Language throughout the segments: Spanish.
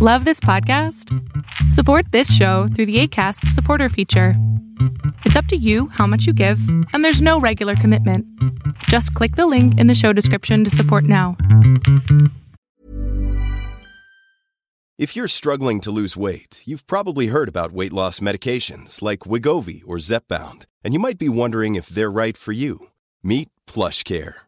Love this podcast? Support this show through the Acast supporter feature. It's up to you how much you give, and there's no regular commitment. Just click the link in the show description to support now. If you're struggling to lose weight, you've probably heard about weight loss medications like Wegovy or Zepbound, and you might be wondering if they're right for you. Meet PlushCare,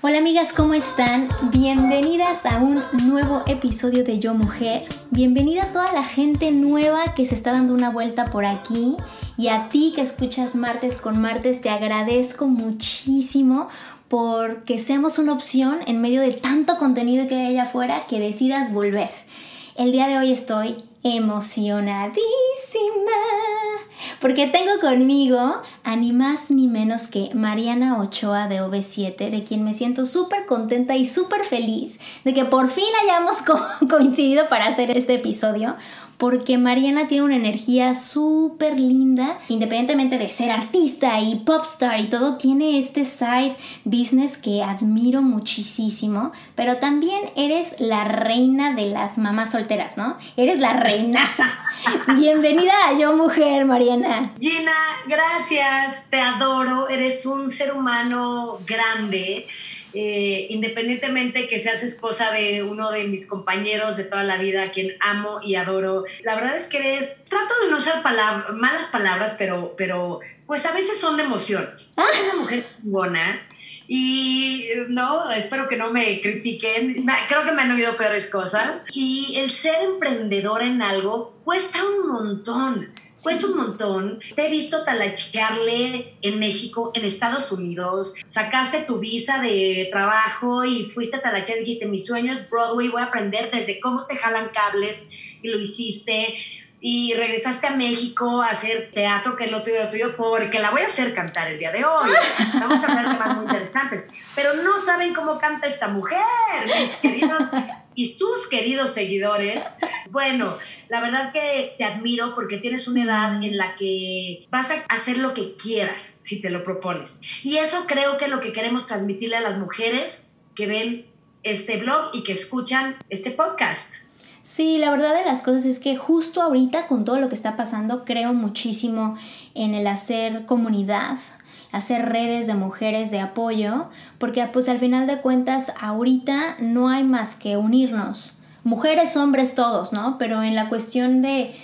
Hola amigas, ¿cómo están? Bienvenidas a un nuevo episodio de Yo Mujer. Bienvenida a toda la gente nueva que se está dando una vuelta por aquí. Y a ti que escuchas Martes con Martes, te agradezco muchísimo porque seamos una opción en medio de tanto contenido que hay allá afuera que decidas volver. El día de hoy estoy emocionadísima porque tengo conmigo a ni más ni menos que Mariana Ochoa de OV7, de quien me siento súper contenta y súper feliz de que por fin hayamos coincidido para hacer este episodio, porque Mariana tiene una energía súper linda, independientemente de ser artista y popstar y todo, tiene este side business que admiro muchísimo, pero también eres la reina de las mamás solteras, ¿no? Eres la reinaza. Bienvenida a Yo Mujer, Mariana. Gina, gracias, te adoro, eres un ser humano grande. Independientemente que seas esposa de uno de mis compañeros de toda la vida, a quien amo y adoro, la verdad es que eres, trato de no usar malas palabras, pero pues a veces son de emoción. Es una mujer buena y no, espero que no me critiquen, creo que me han oído peores cosas, y el ser emprendedora en algo cuesta un montón. Cuesta un montón. Te he visto talachearle en México, en Estados Unidos. Sacaste tu visa de trabajo y fuiste a talachear. Dijiste, mi sueño es Broadway, voy a aprender desde cómo se jalan cables. Y lo hiciste. Y regresaste a México a hacer teatro, que es lo tuyo, porque la voy a hacer cantar el día de hoy. Vamos a hablar de temas muy interesantes. Pero no saben cómo canta esta mujer, mis queridos y tus queridos seguidores. Bueno, la verdad que te admiro porque tienes una edad en la que vas a hacer lo que quieras si te lo propones. Y eso creo que es lo que queremos transmitirle a las mujeres que ven este blog y que escuchan este podcast. Sí, la verdad de las cosas es que justo ahorita, con todo lo que está pasando, creo muchísimo en el hacer comunidad, hacer redes de mujeres de apoyo, porque pues al final de cuentas ahorita no hay más que unirnos, mujeres, hombres, todos, ¿no? Pero en la cuestión de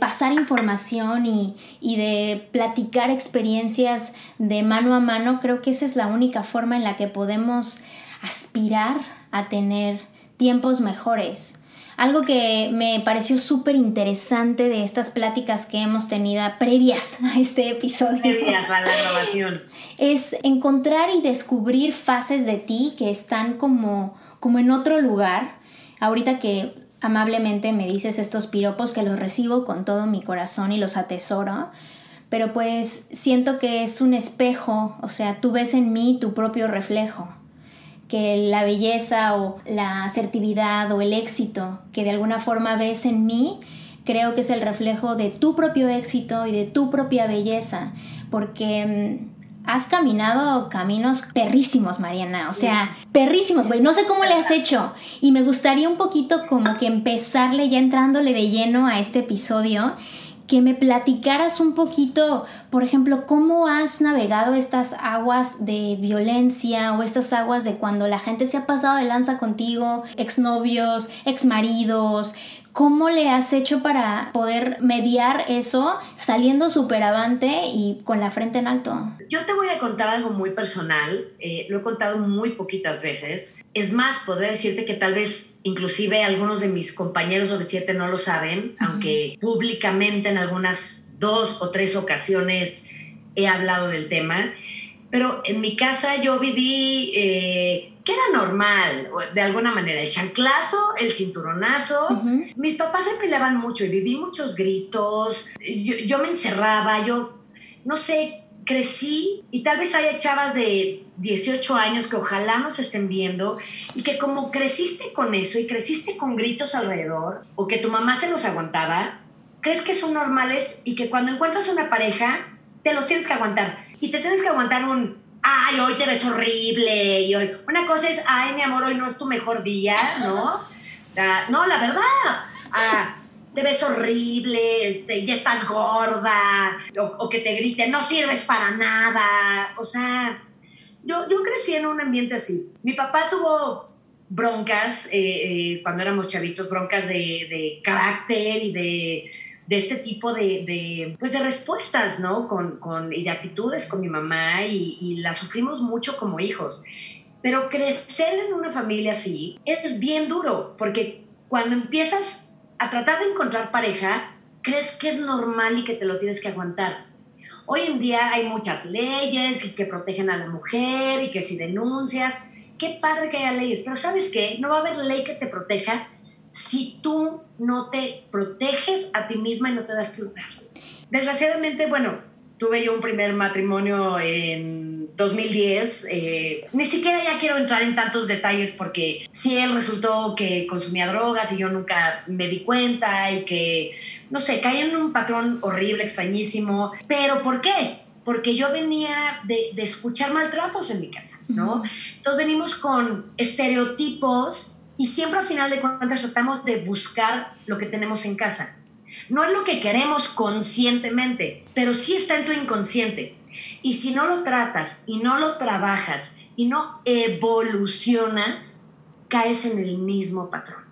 pasar información y de platicar experiencias de mano a mano, creo que esa es la única forma en la que podemos aspirar a tener tiempos mejores. Algo que me pareció súper interesante de estas pláticas que hemos tenido previas a este episodio. Previas a la grabación. Es encontrar y descubrir fases de ti que están como en otro lugar. Ahorita que amablemente me dices estos piropos, que los recibo con todo mi corazón y los atesoro. Pero pues siento que es un espejo, o sea, tú ves en mí tu propio reflejo. Que la belleza o la asertividad o el éxito que de alguna forma ves en mí, creo que es el reflejo de tu propio éxito y de tu propia belleza, porque has caminado caminos perrísimos, Mariana, o sea, perrísimos, güey, no sé cómo le has hecho, y me gustaría un poquito como que empezarle ya entrándole de lleno a este episodio, que me platicaras un poquito, por ejemplo, cómo has navegado estas aguas de violencia o estas aguas de cuando la gente se ha pasado de lanza contigo, exnovios, exmaridos. ¿Cómo le has hecho para poder mediar eso saliendo súper avante y con la frente en alto? Yo te voy a contar algo muy personal, lo he contado muy poquitas veces. Es más, podría decirte que tal vez inclusive algunos de mis compañeros OV7 no lo saben, aunque públicamente en algunas 2 o 3 ocasiones he hablado del tema. Pero en mi casa yo viví, que era normal, de alguna manera, el chanclazo, el cinturonazo. Uh-huh. Mis papás se peleaban mucho y viví muchos gritos. Yo me encerraba, yo, no sé, crecí. Y tal vez haya chavas de 18 años que ojalá nos estén viendo y que como creciste con eso y creciste con gritos alrededor o que tu mamá se los aguantaba, crees que son normales y que cuando encuentras una pareja te los tienes que aguantar. Y te tienes que aguantar un, ay, hoy te ves horrible. Y hoy, una cosa es, ay, mi amor, hoy no es tu mejor día, ¿no? No, la verdad, te ves horrible, ya estás gorda, o que te griten, no sirves para nada. O sea, yo crecí en un ambiente así. Mi papá tuvo broncas, cuando éramos chavitos, broncas de carácter y de este tipo pues de respuestas, ¿no? Y de actitudes con mi mamá y la sufrimos mucho como hijos. Pero crecer en una familia así es bien duro, porque cuando empiezas a tratar de encontrar pareja, crees que es normal y que te lo tienes que aguantar. Hoy en día hay muchas leyes que protegen a la mujer y que si denuncias, qué padre que haya leyes, pero ¿sabes qué? No va a haber ley que te proteja si tú no te proteges a ti misma y no te das tu lugar. Desgraciadamente, bueno, tuve yo un primer matrimonio en 2010. Ni siquiera ya quiero entrar en tantos detalles porque sí, él resultó que consumía drogas y yo nunca me di cuenta y que, no sé, caí en un patrón horrible, extrañísimo. ¿Pero por qué? Porque yo venía de escuchar maltratos en mi casa, ¿no? Entonces venimos con estereotipos. Y siempre al final de cuentas tratamos de buscar lo que tenemos en casa. No es lo que queremos conscientemente, pero sí está en tu inconsciente. Y si no lo tratas y no lo trabajas y no evolucionas, caes en el mismo patrón.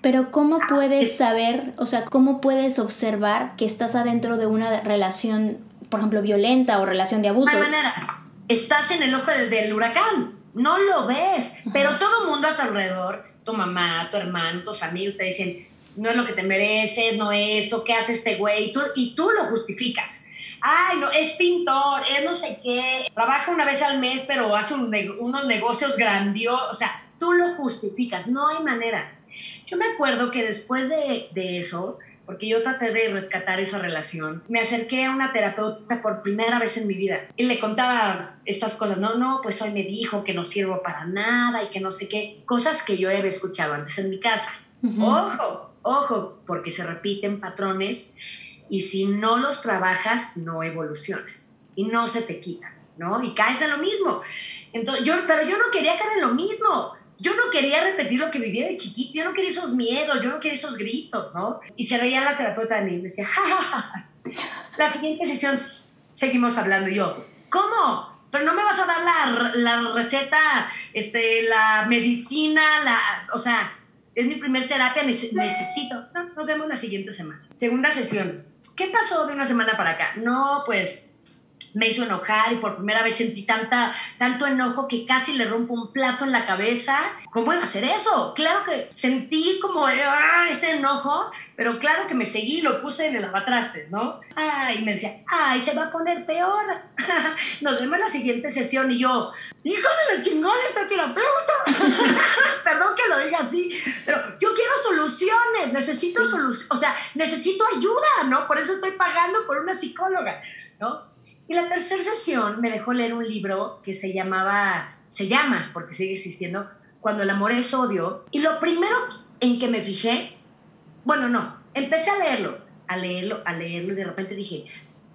Pero ¿cómo puedes saber, o sea, cómo puedes observar que estás adentro de una relación, por ejemplo, violenta o relación de abuso? De manera, estás en el ojo del huracán, no lo ves, pero todo el mundo a tu alrededor, tu mamá, tu hermano, tus amigos te dicen, no es lo que te mereces, no es esto, ¿qué hace este güey? Y tú lo justificas. Ay, no, es pintor, es no sé qué, trabaja una vez al mes, pero hace unos negocios grandiosos. O sea, tú lo justificas, no hay manera. Yo me acuerdo que después de eso, porque yo traté de rescatar esa relación, me acerqué a una terapeuta por primera vez en mi vida y le contaba estas cosas, no, pues hoy me dijo que no sirvo para nada y que no sé qué, cosas que yo había escuchado antes en mi casa. Uh-huh. Ojo, porque se repiten patrones y si no los trabajas no evolucionas y no se te quitan, ¿no? Y caes en lo mismo. Entonces, pero yo no quería caer en lo mismo. Yo no quería repetir lo que vivía de chiquito, yo no quería esos miedos, yo no quería esos gritos, ¿no? Y se reía la terapeuta de mí y me decía, ja, ja, ja. La siguiente sesión seguimos hablando. Y yo, ¿cómo? Pero no me vas a dar la receta, la medicina, o sea, es mi primer terapia, necesito. No, nos vemos la siguiente semana. Segunda sesión. ¿Qué pasó de una semana para acá? No, pues me hizo enojar y por primera vez sentí tanto enojo que casi le rompo un plato en la cabeza. ¿Cómo iba a hacer eso? Claro que sentí como ese enojo, pero claro que me seguí y lo puse en el lavatrastes, ¿no? Y me decía, ay, se va a poner peor. Nos vemos en la siguiente sesión y yo, hijo de la chingona, esta terapeuta. Perdón que lo diga así, pero yo quiero soluciones, necesito soluciones, o sea, necesito ayuda, ¿no? Por eso estoy pagando por una psicóloga, ¿no? Y la tercera sesión me dejó leer un libro que se llama, porque sigue existiendo, Cuando el amor es odio. Y lo primero en que me fijé, empecé a leerlo y de repente dije,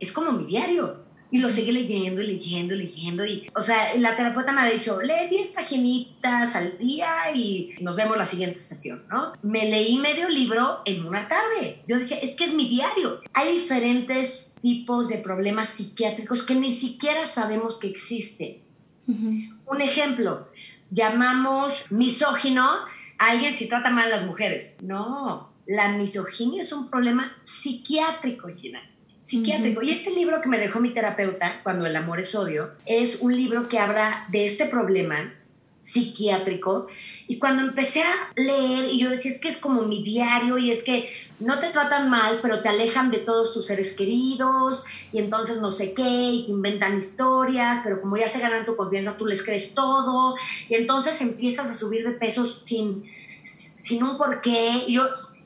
es como mi diario. Y lo seguí leyendo y, o sea, la terapeuta me ha dicho, lee 10 paginitas al día y nos vemos la siguiente sesión, ¿no? Me leí medio libro en una tarde. Yo decía, es que es mi diario. Hay diferentes tipos de problemas psiquiátricos que ni siquiera sabemos que existen. Uh-huh. Un ejemplo, llamamos misógino a alguien si trata mal a las mujeres. No, la misoginia es un problema psiquiátrico, Gina. Psiquiátrico. Uh-huh. Y este libro que me dejó mi terapeuta, Cuando el amor es odio, es un libro que habla de este problema psiquiátrico, y cuando empecé a leer, y yo decía, es que es como mi diario, y es que no te tratan mal, pero te alejan de todos tus seres queridos, y entonces no sé qué, y te inventan historias, pero como ya se ganan tu confianza, tú les crees todo, y entonces empiezas a subir de pesos sin un porqué.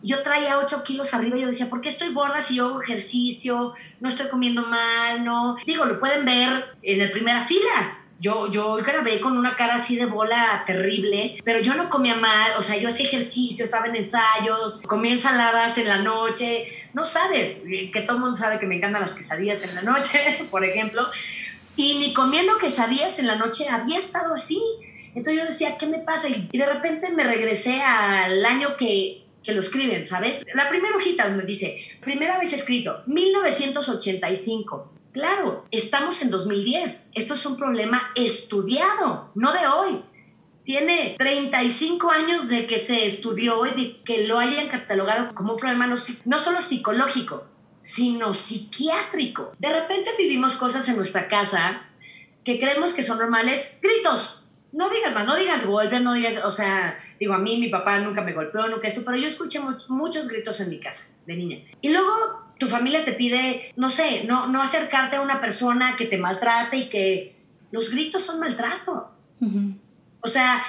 Yo traía 8 kilos arriba y yo decía, ¿por qué estoy gorda si yo hago ejercicio? No estoy comiendo mal, no. Digo, lo pueden ver en la primera fila. Yo grabé con una cara así de bola terrible, pero yo no comía mal, o sea, yo hacía ejercicio, estaba en ensayos, comía ensaladas en la noche. No sabes, que todo el mundo sabe que me encantan las quesadillas en la noche, por ejemplo. Y ni comiendo quesadillas en la noche había estado así. Entonces yo decía, ¿qué me pasa? Y de repente me regresé al año que lo escriben, ¿sabes? La primera hojita me dice, primera vez escrito, 1985. Claro, estamos en 2010. Esto es un problema estudiado, no de hoy. Tiene 35 años de que se estudió y de que lo hayan catalogado como un problema no solo psicológico, sino psiquiátrico. De repente vivimos cosas en nuestra casa que creemos que son normales. Gritos. No digas más, no digas golpes, no digas... O sea, digo, a mí mi papá nunca me golpeó, nunca esto, pero yo escuché muchos gritos en mi casa de niña. Y luego tu familia te pide, no sé, no acercarte a una persona que te maltrate y que... Los gritos son maltrato. Uh-huh. O sea,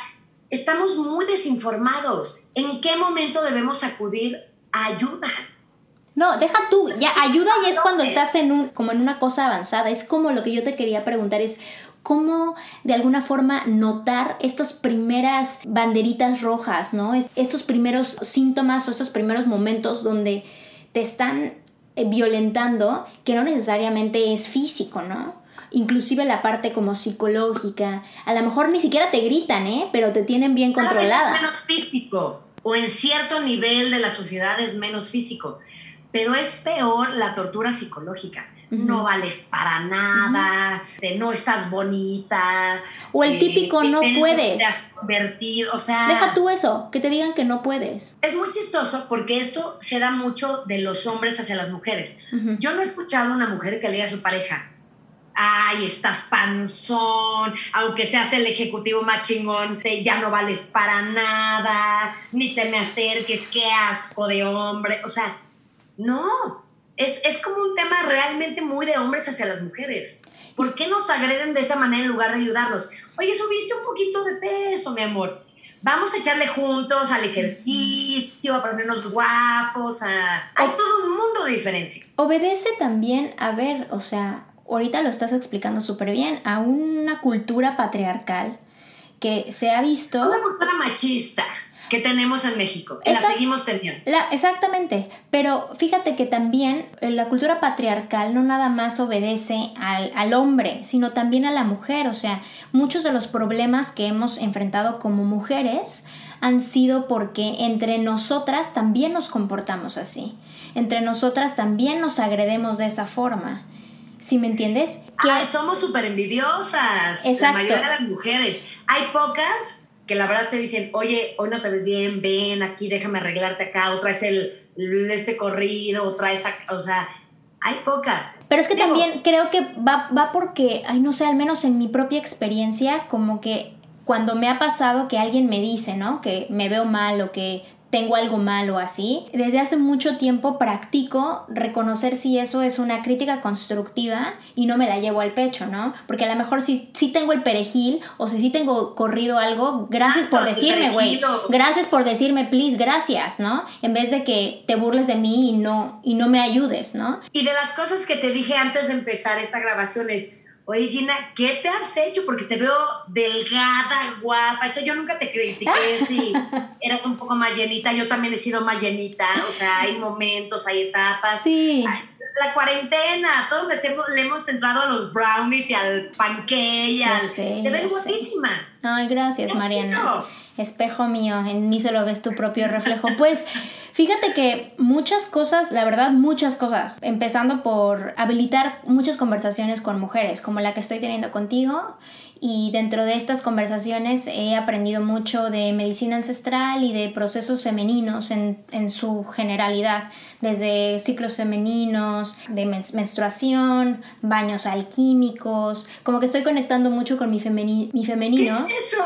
estamos muy desinformados. ¿En qué momento debemos acudir a ayuda? No, deja tú, ya ayuda ya es cuando estás como en una cosa avanzada. Es como lo que yo te quería preguntar es... ¿Cómo de alguna forma notar estas primeras banderitas rojas, ¿no? Estos primeros síntomas o estos primeros momentos donde te están violentando, que no necesariamente es físico, ¿no? Inclusive la parte como psicológica. A lo mejor ni siquiera te gritan, pero te tienen bien controlada. Es menos físico, o en cierto nivel de la sociedad es menos físico. Pero es peor la tortura psicológica. No vales para nada, no estás bonita. O el típico no puedes. Te has convertido, o sea... Deja tú eso, que te digan que no puedes. Es muy chistoso porque esto se da mucho de los hombres hacia las mujeres. Uh-huh. Yo no he escuchado a una mujer que le diga a su pareja, ay, estás panzón, aunque seas el ejecutivo más chingón, ya no vales para nada, ni te me acerques, qué asco de hombre. O sea, no... Es como un tema realmente muy de hombres hacia las mujeres. ¿Por qué nos agreden de esa manera en lugar de ayudarnos? Oye, subiste un poquito de peso, mi amor. Vamos a echarle juntos al ejercicio, a ponernos guapos. Hay todo un mundo de diferencia. Obedece también, a ver, o sea, ahorita lo estás explicando súper bien, a una cultura patriarcal que se ha visto... Una cultura machista. Que tenemos en México, que la seguimos teniendo. Exactamente, pero fíjate que también la cultura patriarcal no nada más obedece al hombre, sino también a la mujer. O sea, muchos de los problemas que hemos enfrentado como mujeres han sido porque entre nosotras también nos comportamos así, entre nosotras también nos agredemos de esa forma. ¿Sí me entiendes? Ay, somos súper envidiosas. Exacto. La mayoría de las mujeres. Hay pocas... que la verdad te dicen, oye, hoy no te ves bien, ven aquí, déjame arreglarte acá, o traes este corrido, o traes... O sea, hay pocas. Pero es que digo, también creo que va porque, ay, no sé, al menos en mi propia experiencia, como que cuando me ha pasado que alguien me dice, ¿no? Que me veo mal o que tengo algo mal o así, desde hace mucho tiempo practico reconocer si eso es una crítica constructiva y no me la llevo al pecho, ¿no? Porque a lo mejor si tengo el perejil o si tengo corrido algo, gracias por decirme, güey. Gracias por decirme, please, gracias, ¿no? En vez de que te burles de mí y no me ayudes, ¿no? Y de las cosas que te dije antes de empezar esta grabación es, oye, Gina, ¿qué te has hecho? Porque te veo delgada, guapa. Eso yo nunca te critiqué si eras un poco más llenita. Yo también he sido más llenita. O sea, hay momentos, hay etapas. Sí. La cuarentena, todos le hemos entrado a los brownies y al panqueque. Te ves guapísima. Ay, gracias, Mariana. Espejo mío, en mí solo ves tu propio reflejo. Pues... Fíjate que muchas cosas, la verdad, muchas cosas, empezando por habilitar muchas conversaciones con mujeres, como la que estoy teniendo contigo. Y dentro de estas conversaciones he aprendido mucho de medicina ancestral y de procesos femeninos en su generalidad, desde ciclos femeninos, de menstruación, baños alquímicos, como que estoy conectando mucho con mi femenino. ¿Qué es eso?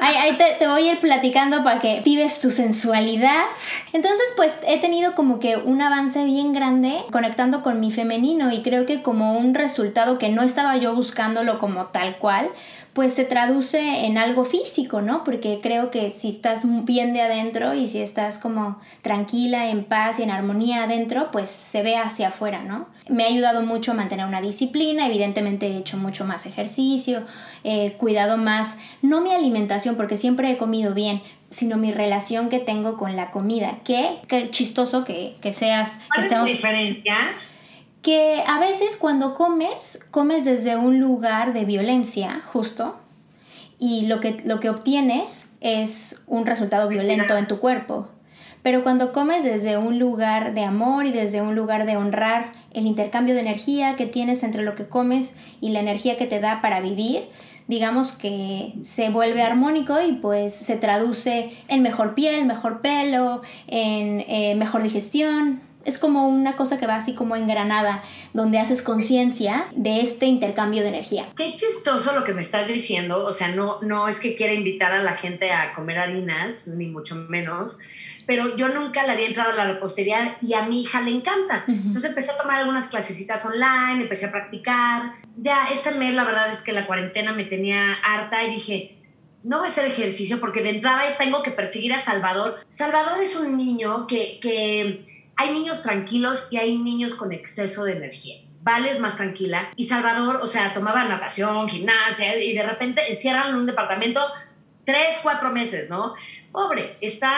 Ahí te voy a ir platicando para que vives tu sensualidad. Entonces, pues, he tenido como que un avance bien grande conectando con mi femenino y creo que como un resultado que no estaba yo buscándolo como tal cual, pues se traduce en algo físico, ¿no? Porque creo que si estás bien de adentro y si estás como tranquila, en paz y en armonía adentro, pues se ve hacia afuera, ¿no? Me ha ayudado mucho a mantener una disciplina, evidentemente he hecho mucho más ejercicio, he cuidado más, no mi alimentación, porque siempre he comido bien, sino mi relación que tengo con la comida. Qué chistoso que seas... ¿Cuál es la diferencia? Que a veces cuando comes desde un lugar de violencia, justo, y lo que obtienes es un resultado violento en tu cuerpo. Pero cuando comes desde un lugar de amor y desde un lugar de honrar el intercambio de energía que tienes entre lo que comes y la energía que te da para vivir, digamos que se vuelve armónico y pues se traduce en mejor piel, mejor pelo, en mejor digestión. Es como una cosa que va así como engranada, donde haces conciencia de este intercambio de energía. Qué chistoso lo que me estás diciendo. O sea, no es que quiera invitar a la gente a comer harinas, ni mucho menos, pero yo nunca le había entrado a la repostería y a mi hija le encanta. Uh-huh. Entonces empecé a tomar algunas clasecitas online, empecé a practicar. Ya este mes la verdad es que la cuarentena me tenía harta y dije... No voy a hacer ejercicio porque de entrada tengo que perseguir a Salvador. Salvador es un niño que hay niños tranquilos y hay niños con exceso de energía. Vale es más tranquila. Y Salvador, o sea, tomaba natación, gimnasia, y de repente encierran en un departamento 3-4 meses, ¿no? Pobre, está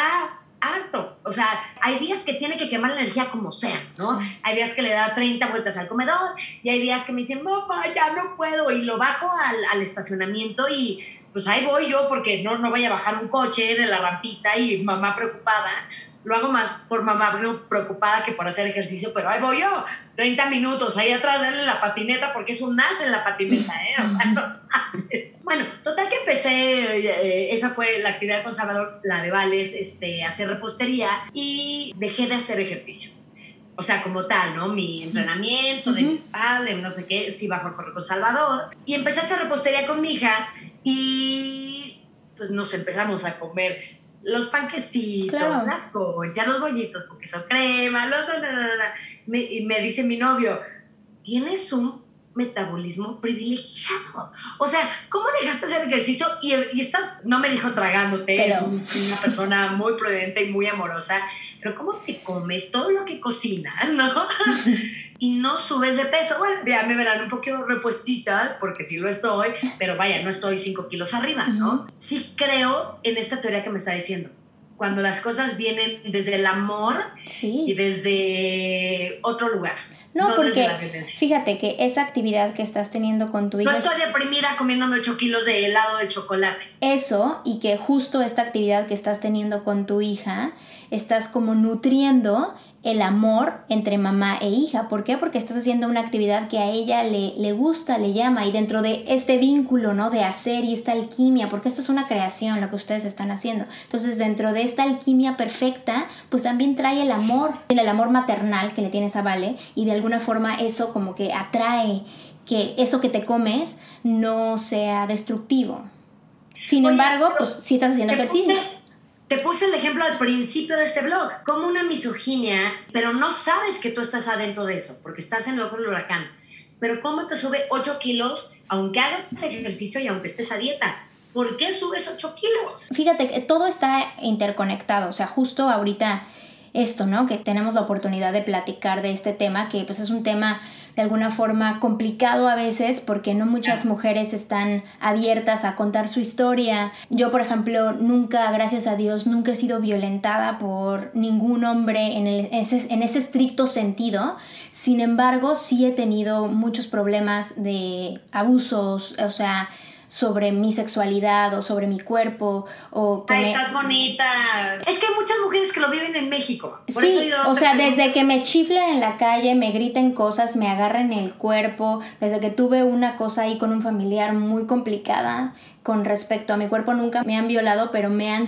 harto. O sea, hay días que tiene que quemar la energía como sea, ¿no? Sí. Hay días que le da 30 vueltas al comedor y hay días que me dicen, mamá, ya no puedo. Y lo bajo al estacionamiento y pues ahí voy yo porque no vaya a bajar un coche de la rampita y mamá preocupada. Lo hago más por mamá preocupada que por hacer ejercicio, pero ahí voy yo, 30 minutos, ahí atrás, darle la patineta, porque es un as en la patineta, ¿eh? O sea, no sabes. Bueno, total que empecé, esa fue la actividad con Salvador, la de Vales, hacer repostería, y dejé de hacer ejercicio. O sea, como tal, ¿no? Mi entrenamiento, de mi spa, de no sé qué, sí bajo a correr con Salvador, y empecé a hacer repostería con mi hija, y pues nos empezamos a comer los panquecitos, claro, las conchas, los bollitos con queso crema, me dice mi novio, tienes un metabolismo privilegiado. O sea, ¿cómo dejaste hacer ejercicio? Y estás, no me dijo tragándote, pero... es una persona muy prudente y muy amorosa, pero ¿cómo te comes todo lo que cocinas, no? Y no subes de peso. Bueno, ya me verán un poquito repuestita, porque sí lo estoy, pero vaya, no estoy 5 kilos arriba, ¿no? Sí creo en esta teoría que me está diciendo. Cuando las cosas vienen desde el amor, sí, y desde otro lugar. No, porque fíjate que esa actividad que estás teniendo con tu hija... No estoy deprimida comiéndome 8 kilos de helado de chocolate. Eso, y que justo esta actividad que estás teniendo con tu hija, estás como nutriendo el amor entre mamá e hija. ¿Por qué? Porque estás haciendo una actividad que a ella le gusta, le llama, y dentro de este vínculo, ¿no? De hacer y esta alquimia, porque esto es una creación lo que ustedes están haciendo. Entonces, dentro de esta alquimia perfecta, pues también trae el amor maternal que le tienes a Vale, y de alguna forma eso como que atrae que eso que te comes no sea destructivo. Sin embargo, pues sí estás haciendo ejercicio. Te puse el ejemplo al principio de este blog, como una misoginia, pero no sabes que tú estás adentro de eso, porque estás en el ojo del huracán. Pero ¿cómo te sube 8 kilos, aunque hagas ejercicio y aunque estés a dieta? ¿Por qué subes 8 kilos? Fíjate que todo está interconectado, o sea, justo ahorita esto, ¿no? Que tenemos la oportunidad de platicar de este tema, que pues es un tema... de alguna forma complicado a veces porque no muchas mujeres están abiertas a contar su historia. Yo, por ejemplo, nunca, gracias a Dios, nunca he sido violentada por ningún hombre en ese estricto sentido. Sin embargo, sí he tenido muchos problemas de abusos, o sea, sobre mi sexualidad o sobre mi cuerpo o que ay, estás bonita. Es que hay muchas mujeres que lo viven en México. Por sí, eso yo, o sea, desde que me chiflen en la calle, me griten cosas, me agarren el cuerpo, desde que tuve una cosa ahí con un familiar muy complicada con respecto a mi cuerpo, nunca me han violado, pero me han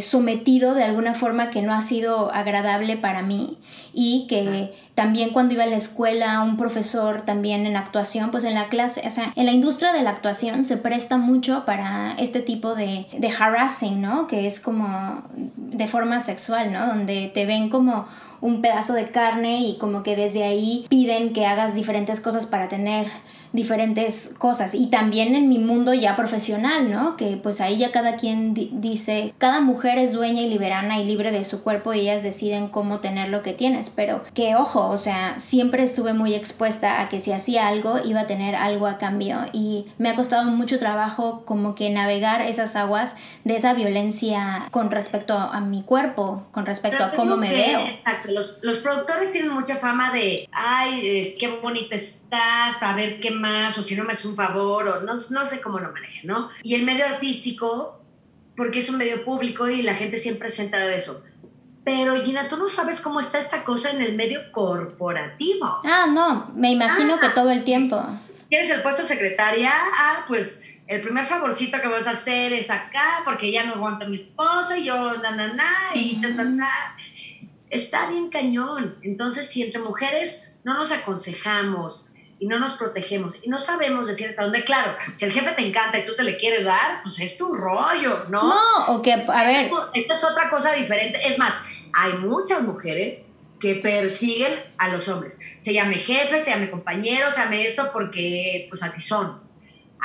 sometido de alguna forma que no ha sido agradable para mí. Y que también cuando iba a la escuela, un profesor también en actuación, pues en la clase, o sea, en la industria de la actuación se presta mucho para este tipo de harassing, ¿no? Que es como de forma sexual, ¿no? Donde te ven como un pedazo de carne y como que desde ahí piden que hagas diferentes cosas para tener diferentes cosas. Y también en mi mundo ya profesional, ¿no? Que pues ahí ya cada quien dice, cada mujer es dueña y liberana y libre de su cuerpo y ellas deciden cómo tener lo que tienes. Pero que ojo, o sea, siempre estuve muy expuesta a que si hacía algo iba a tener algo a cambio y me ha costado mucho trabajo como que navegar esas aguas de esa violencia con respecto a mi cuerpo, con respecto a cómo me veo. Los productores tienen mucha fama de ay, qué bonita estás, a ver qué más, o si no me haces un favor, o no sé cómo lo manejan, ¿no? Y el medio artístico, porque es un medio público y la gente siempre se entera de eso. Pero Gina, tú no sabes cómo está esta cosa en el medio corporativo. Ah, no, me imagino que todo el tiempo. ¿Quieres el puesto secretaria? Ah, pues el primer favorcito que vas a hacer es acá, porque ya no aguanta mi esposa y yo, y Está bien cañón. Entonces, si entre mujeres no nos aconsejamos y no nos protegemos y no sabemos decir hasta dónde, claro, si el jefe te encanta y tú te le quieres dar, pues es tu rollo, ¿no? No, o que, a ver. Esta es otra cosa diferente. Es más, hay muchas mujeres que persiguen a los hombres. Se llame jefe, se llame compañero, se llame esto porque pues así son.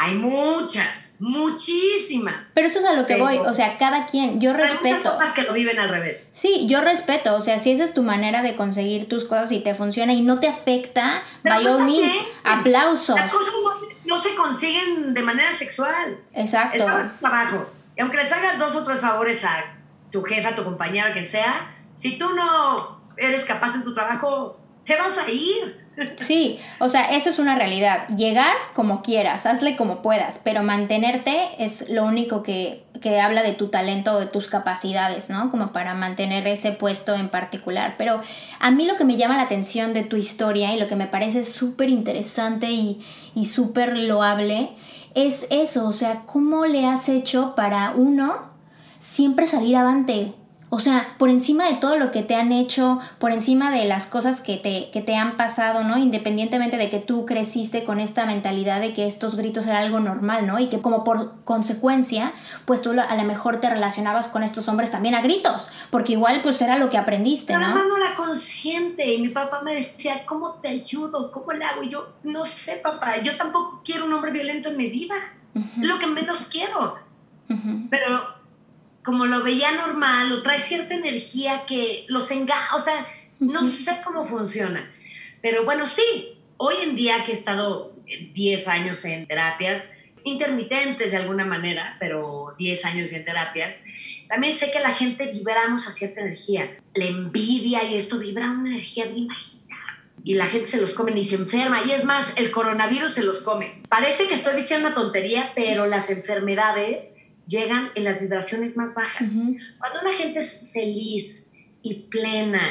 Hay muchas, muchísimas. Pero eso es a lo que voy, o sea, cada quien, yo respeto. Hay muchas otras que lo viven al revés. Sí, yo respeto, o sea, si esa es tu manera de conseguir tus cosas y te funciona y no te afecta, by all means, aplausos. Las cosas no se consiguen de manera sexual. Exacto. Es trabajo. Y aunque les hagas 2 o 3 favores a tu jefa, a tu compañera, que sea, si tú no eres capaz en tu trabajo, te vas a ir. Sí, o sea, eso es una realidad. Llegar como quieras, hazle como puedas, pero mantenerte es lo único que habla de tu talento o de tus capacidades, ¿no? Como para mantener ese puesto en particular. Pero a mí lo que me llama la atención de tu historia y lo que me parece súper interesante y súper loable es eso, o sea, ¿cómo le has hecho para uno siempre salir avante? O sea, por encima de todo lo que te han hecho, por encima de las cosas que te han pasado, ¿no? Independientemente de que tú creciste con esta mentalidad de que estos gritos eran algo normal, ¿no? Y que como por consecuencia, pues tú a lo mejor te relacionabas con estos hombres también a gritos, porque igual pues era lo que aprendiste, ¿no? Pero además no era consciente y mi papá me decía, ¿cómo te ayudo? ¿Cómo le hago? Y yo, no sé, papá, yo tampoco quiero un hombre violento en mi vida. Uh-huh. Es lo que menos quiero. Uh-huh. Pero como lo veía normal, o trae cierta energía que los engaja, o sea, no sé cómo funciona. Pero bueno, sí, hoy en día que he estado 10 años en terapias, intermitentes de alguna manera, pero 10 años en terapias, también sé que la gente vibramos a cierta energía. La envidia y esto vibra una energía bien bajita. Y la gente se los come y se enferma. Y es más, el coronavirus se los come. Parece que estoy diciendo una tontería, pero las enfermedades llegan en las vibraciones más bajas. Uh-huh. Cuando una gente es feliz y plena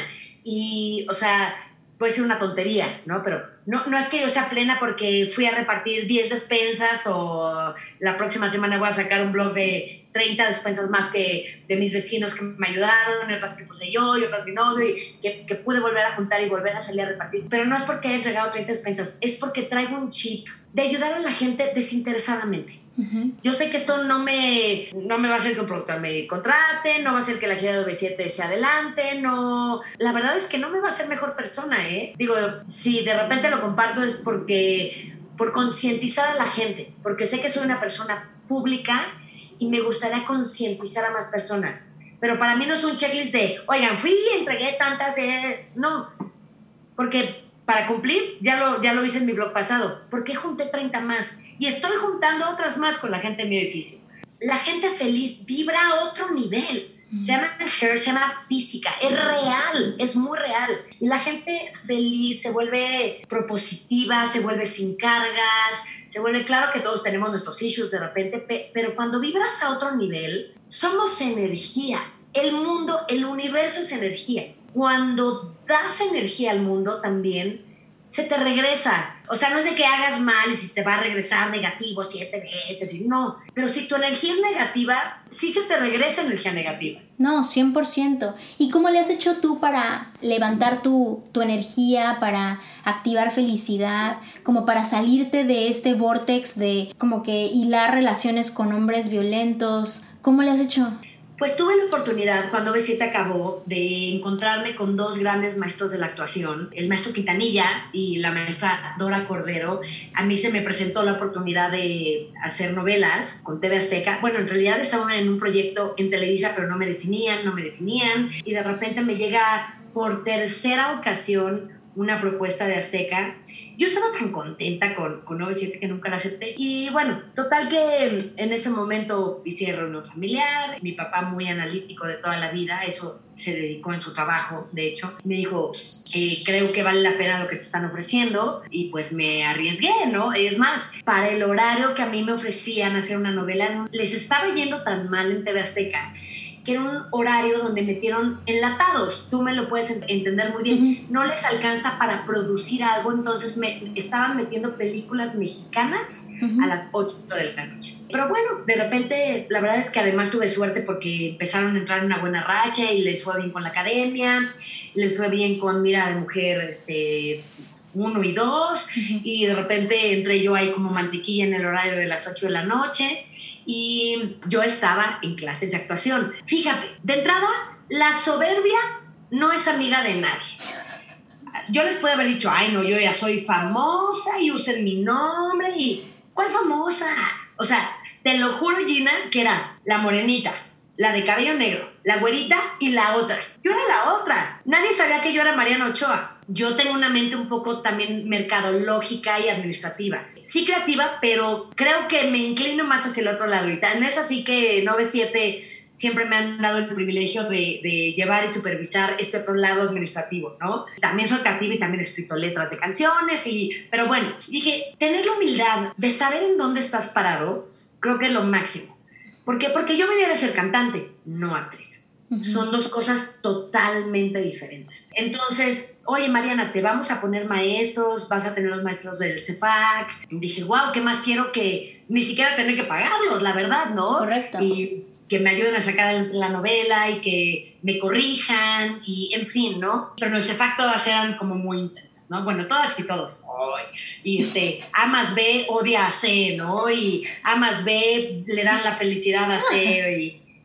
y, o sea, puede ser una tontería, ¿no? Pero no es que yo sea plena porque fui a repartir 10 despensas o la próxima semana voy a sacar un blog de 30 despensas más que de mis vecinos que me ayudaron, otras que puse yo y otras mi novio y que pude volver a juntar y volver a salir a repartir. Pero no es porque he entregado 30 despensas, es porque traigo un chip de ayudar a la gente desinteresadamente. Uh-huh. Yo sé que esto no me va a hacer que un productor me contrate, no va a hacer que la gira de OV7 se adelante, no. La verdad es que no me va a hacer mejor persona, ¿eh? Digo, si de repente lo comparto es porque por concientizar a la gente, porque sé que soy una persona pública y me gustaría concientizar a más personas. Pero para mí no es un checklist de, oigan, fui y entregué tantas, no, porque para cumplir, ya lo hice en mi blog pasado, porque junté 30 más y estoy juntando otras más con la gente en mi edificio. La gente feliz vibra a otro nivel. Se llama Her, se llama física, es real, es muy real. Y la gente feliz se vuelve propositiva, se vuelve sin cargas, se vuelve, claro que todos tenemos nuestros issues de repente, pero cuando vibras a otro nivel, somos energía. El mundo, el universo es energía. Cuando das energía al mundo también, se te regresa. O sea, no es de que hagas mal y si te va a regresar negativo 7 veces, no. Pero si tu energía es negativa, sí se te regresa energía negativa. No, 100%. ¿Y cómo le has hecho tú para levantar tu energía, para activar felicidad, como para salirte de este vórtex de como que hilar relaciones con hombres violentos? ¿Cómo le has hecho? Pues tuve la oportunidad, cuando OV7 acabó, de encontrarme con dos grandes maestros de la actuación, el maestro Quintanilla y la maestra Dora Cordero. A mí se me presentó la oportunidad de hacer novelas con TV Azteca. Bueno, en realidad estaban en un proyecto en Televisa, pero no me definían. Y de repente me llega por tercera ocasión una propuesta de Azteca. Yo estaba tan contenta con OV7 que nunca la acepté. Y bueno, total que en ese momento hice reunión familiar. Mi papá, muy analítico de toda la vida, eso se dedicó en su trabajo, de hecho. Me dijo, creo que vale la pena lo que te están ofreciendo. Y pues me arriesgué, ¿no? Es más, para el horario que a mí me ofrecían hacer una novela, les estaba yendo tan mal en TV Azteca, que era un horario donde metieron enlatados, tú me lo puedes entender muy bien, no les alcanza para producir algo, entonces me estaban metiendo películas mexicanas a las 8 de la noche. Pero bueno, de repente, la verdad es que además tuve suerte porque empezaron a entrar en una buena racha y les fue bien con la academia, les fue bien con Mira de Mujer 1 y 2, y de repente entré yo ahí como mantequilla en el horario de las 8 de la noche, y yo estaba en clases de actuación. Fíjate, de entrada, la soberbia no es amiga de nadie. Yo les puedo haber dicho, ay, no, yo ya soy famosa y usen mi nombre. Y ¿cuál famosa? O sea, te lo juro, Gina, que era la morenita, la de cabello negro, la güerita y la otra. Yo era la otra. Nadie sabía que yo era Mariana Ochoa. Yo tengo una mente un poco también mercadológica y administrativa. Sí creativa, pero creo que me inclino más hacia el otro lado. Y tan es así que en OV7 siempre me han dado el privilegio de llevar y supervisar este otro lado administrativo, ¿no? También soy creativa y también he escrito letras de canciones. Pero bueno, dije, tener la humildad de saber en dónde estás parado, creo que es lo máximo. ¿Por qué? Porque yo venía de ser cantante, no actriz. Son dos cosas totalmente diferentes. Entonces, oye, Mariana, te vamos a poner maestros, vas a tener los maestros del Cefac. Y dije, wow, ¿qué más quiero que ni siquiera tener que pagarlos, la verdad, ¿no? Correcto. Y que me ayuden a sacar la novela y que me corrijan y en fin, ¿no? Pero en el Cefac todas eran como muy intensas, ¿no? Bueno, todas y todos. Y A más B odia a C, ¿no? Y A más B le dan la felicidad a C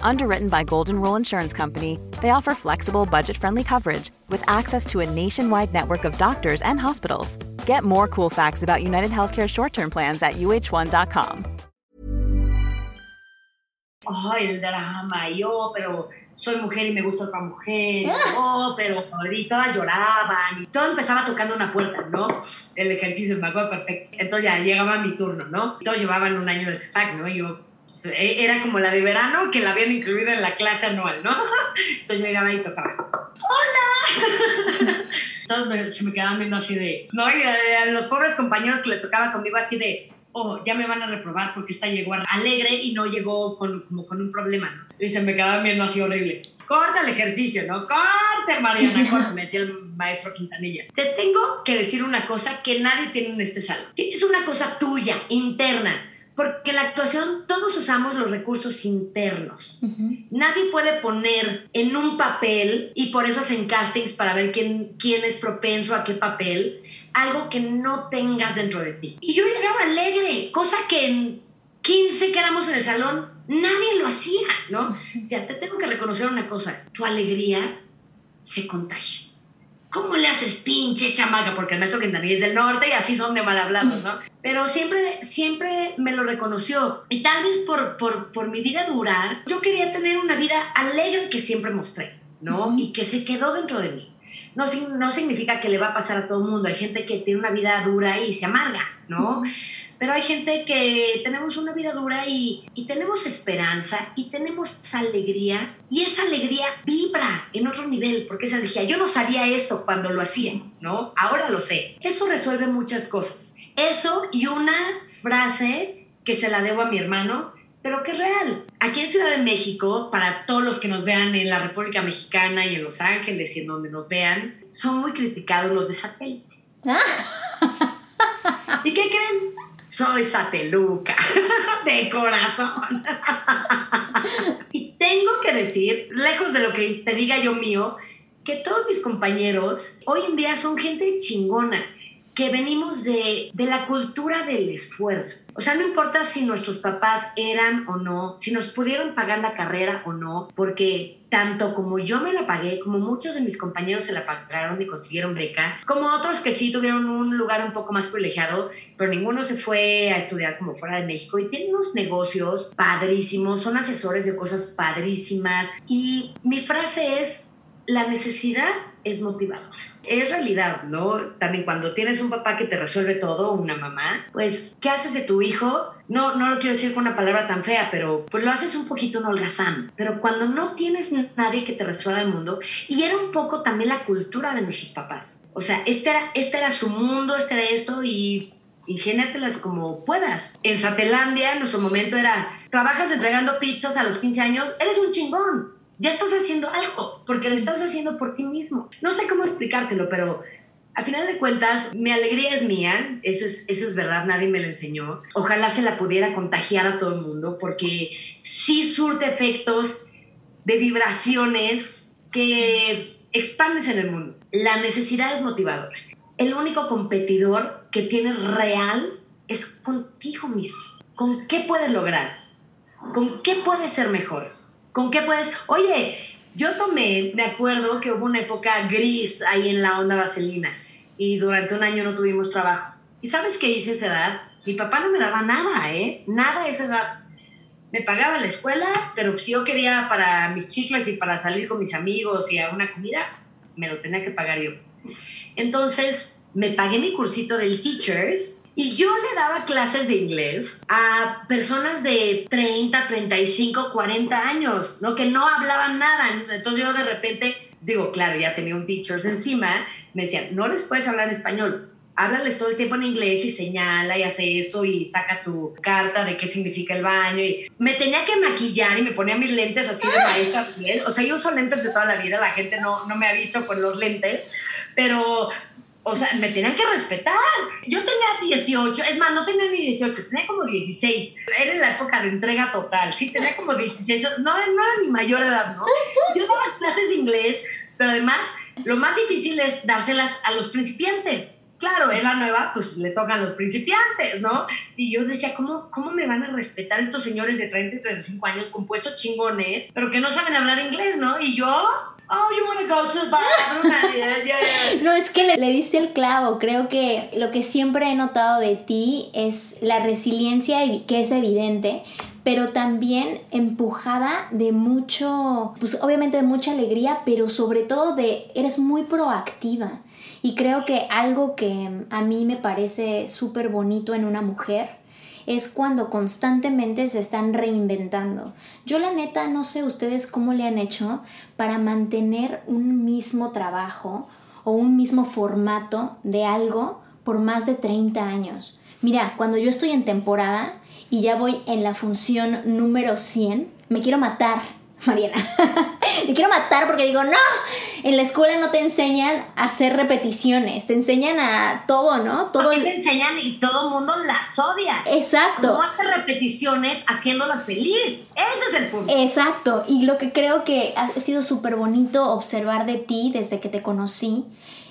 Underwritten by Golden Rule Insurance Company, they offer flexible, budget-friendly coverage with access to a nationwide network of doctors and hospitals. Get more cool facts about United Healthcare short-term plans at uh1.com. Ay, el drama, pero soy mujer y me gusta otra mujer, pero todas lloraban, y todo empezaba tocando una puerta, ¿no? El ejercicio me acuerdo perfecto. Entonces ya llegaba mi turno, ¿no? Todos llevaban un año del Cefac, ¿no? Yo era como la de verano que la habían incluido en la clase anual, ¿no? Entonces yo llegaba y tocaba. ¡Hola! Todos se me quedaban viendo así de... No, y a los pobres compañeros que les tocaba conmigo así de... Oh, ya me van a reprobar porque esta llegó alegre y no llegó con un problema, ¿no? Y se me quedaban viendo así horrible. Corta el ejercicio, ¿no? Corte, Mariana, corte, me decía el maestro Quintanilla. Te tengo que decir una cosa que nadie tiene en este salón. Es una cosa tuya, interna. Porque en la actuación todos usamos los recursos internos. Nadie puede poner en un papel, y por eso hacen castings para ver quién es propenso a qué papel, algo que no tengas dentro de ti. Y yo llegaba alegre, cosa que en 15 que éramos en el salón, nadie lo hacía, ¿no? O sea, te tengo que reconocer una cosa, tu alegría se contagia. ¿cómo le haces, pinche chamaca? Porque el maestro Quintanilla es del norte y así son de mal hablados, ¿no? Pero siempre me lo reconoció. Y tal vez por mi vida durar, yo quería tener una vida alegre que siempre mostré, ¿no? Y que se quedó dentro de mí. No significa que le va a pasar a todo el mundo. Hay gente que tiene una vida dura y se amarga, ¿no? Pero hay gente que tenemos una vida dura y tenemos esperanza y tenemos alegría. Y esa alegría vibra en otro nivel, porque esa energía, yo no sabía esto cuando lo hacía, ¿no? Ahora lo sé. Eso resuelve muchas cosas. Eso y una frase que se la debo a mi hermano, pero que es real. Aquí en Ciudad de México, para todos los que nos vean en la República Mexicana y en Los Ángeles y en donde nos vean, son muy criticados los de satélite. ¿Y qué creen? Soy sateluca, de corazón. Y tengo que decir, lejos de lo que te diga yo mío, que todos mis compañeros hoy en día son gente chingona, que venimos de la cultura del esfuerzo. O sea, no importa si nuestros papás eran o no, si nos pudieron pagar la carrera o no, porque tanto como yo me la pagué, como muchos de mis compañeros se la pagaron y consiguieron beca, como otros que sí tuvieron un lugar un poco más privilegiado, pero ninguno se fue a estudiar como fuera de México y tienen unos negocios padrísimos, son asesores de cosas padrísimas. Y mi frase es, la necesidad es motivadora. Es realidad, ¿no? También cuando tienes un papá que te resuelve todo, una mamá, pues, ¿qué haces de tu hijo? No lo quiero decir con una palabra tan fea, pero pues lo haces un poquito un holgazán. Pero cuando no tienes nadie que te resuelva el mundo, y era un poco también la cultura de nuestros papás. O sea, este era su mundo, este era esto, y ingéniatelas como puedas. En Satelandia, nuestro momento era, trabajas entregando pizzas a los 15 años, eres un chingón. Ya estás haciendo algo, porque lo estás haciendo por ti mismo. No sé cómo explicártelo, pero a final de cuentas, mi alegría es mía. Eso es verdad, nadie me la enseñó. Ojalá se la pudiera contagiar a todo el mundo, porque sí surte efectos de vibraciones que expandes en el mundo. La necesidad es motivadora. El único competidor que tienes real es contigo mismo. ¿Con qué puedes lograr? ¿Con qué puedes ser mejor? ¿Con qué puedes? Oye, yo tomé, me acuerdo que hubo una época gris ahí en la Onda Vaseline y durante un año no tuvimos trabajo. ¿Y sabes qué hice a esa edad? Mi papá no me daba nada, nada a esa edad. Me pagaba la escuela, pero si yo quería para mis chicles y para salir con mis amigos y a una comida, me lo tenía que pagar yo. Entonces, me pagué mi cursito del Teachers. Y yo le daba clases de inglés a personas de 30, 35, 40 años, ¿no? Que no hablaban nada. Entonces yo de repente, digo, claro, ya tenía un teachers encima. Me decían, no les puedes hablar en español. Háblales todo el tiempo en inglés y señala y hace esto y saca tu carta de qué significa el baño. Y me tenía que maquillar y me ponía mis lentes así de maestra. O sea, yo uso lentes de toda la vida. La gente no me ha visto con los lentes, pero... O sea, me tenían que respetar. Yo tenía 18, es más, no tenía ni 18, tenía como 16. Era en la época de entrega total, sí, tenía como 16. No era mi mayor edad, ¿no? Yo daba clases de inglés, pero además lo más difícil es dárselas a los principiantes. Claro, es la nueva, pues le tocan los principiantes, ¿no? Y yo decía, ¿cómo me van a respetar estos señores de 30 y 35 años con puestos chingones, pero que no saben hablar inglés, ¿no? Y yo... Oh, you want to go to the bathroom? Yeah. No, es que le diste el clavo. Creo que lo que siempre he notado de ti es la resiliencia, que es evidente, pero también empujada de mucho, pues obviamente de mucha alegría, pero sobre todo eres muy proactiva. Y creo que algo que a mí me parece súper bonito en una mujer es cuando constantemente se están reinventando. Yo la neta no sé ustedes cómo le han hecho para mantener un mismo trabajo o un mismo formato de algo por más de 30 años. Mira, cuando yo estoy en temporada y ya voy en la función número 100, me quiero matar, Mariana. Me quiero matar porque digo, no, en la escuela no te enseñan a hacer repeticiones, te enseñan a todo, ¿no? Todo te enseñan y todo el mundo las odia. Exacto. No hacer repeticiones haciéndolas feliz, ese es el punto. Exacto, y lo que creo que ha sido súper bonito observar de ti desde que te conocí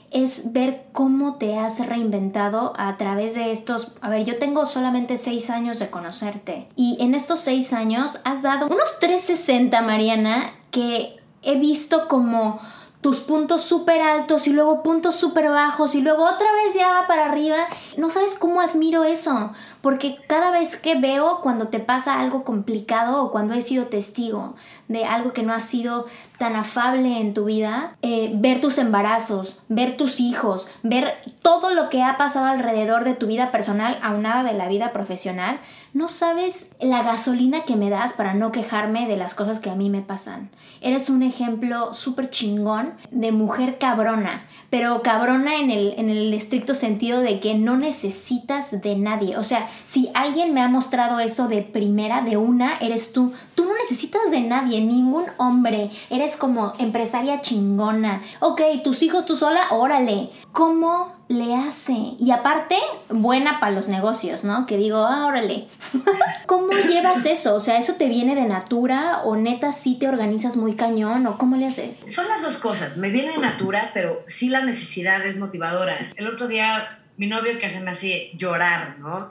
es ver cómo te has reinventado a través de estos... A ver, yo tengo solamente 6 años de conocerte. Y en estos 6 años has dado unos 360, Mariana, que he visto como tus puntos súper altos y luego puntos súper bajos y luego otra vez ya para arriba. No sabes cómo admiro eso, porque cada vez que veo cuando te pasa algo complicado o cuando he sido testigo de algo que no ha sido tan afable en tu vida, ver tus embarazos, ver tus hijos, ver todo lo que ha pasado alrededor de tu vida personal aunada de la vida profesional, no sabes la gasolina que me das para no quejarme de las cosas que a mí me pasan. Eres un ejemplo súper chingón de mujer cabrona, pero cabrona en el estricto sentido de que no necesitas de nadie. O sea, si alguien me ha mostrado eso de primera, de una, eres tú. Tú no necesitas de nadie, ningún hombre. Eres como empresaria chingona. Ok, tus hijos tú sola, órale. ¿Cómo le hace? Y aparte, buena para los negocios, ¿no? Que digo, órale. ¿Cómo llevas eso? O sea, ¿eso te viene de natura o neta sí te organizas muy cañón o cómo le haces? Son las dos cosas. Me viene de natura, pero sí la necesidad es motivadora. El otro día, mi novio que se me hace llorar, ¿no?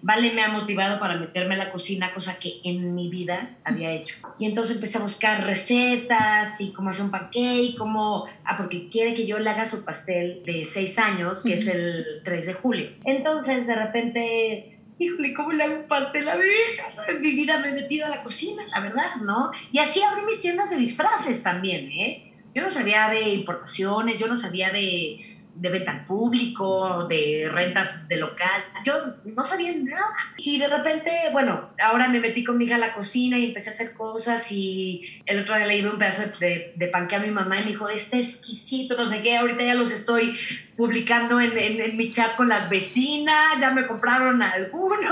Vale, me ha motivado para meterme en la cocina, cosa que en mi vida había hecho. Y entonces empecé a buscar recetas y cómo hacer un pancake, porque quiere que yo le haga su pastel de 6 años, que es el 3 de julio. Entonces, de repente, híjole, ¿cómo le hago un pastel a mi hija? En mi vida me he metido a la cocina, la verdad, ¿no? Y así abrí mis tiendas de disfraces también, ¿eh? Yo no sabía de importaciones, yo no sabía de venta al público, de rentas de local. Yo no sabía nada. Y de repente, bueno, ahora me metí con mi hija a la cocina y empecé a hacer cosas y el otro día le llevé un pedazo de panqué a mi mamá y me dijo, está exquisito, no sé qué. Ahorita ya los estoy publicando en mi chat con las vecinas, ya me compraron algunos.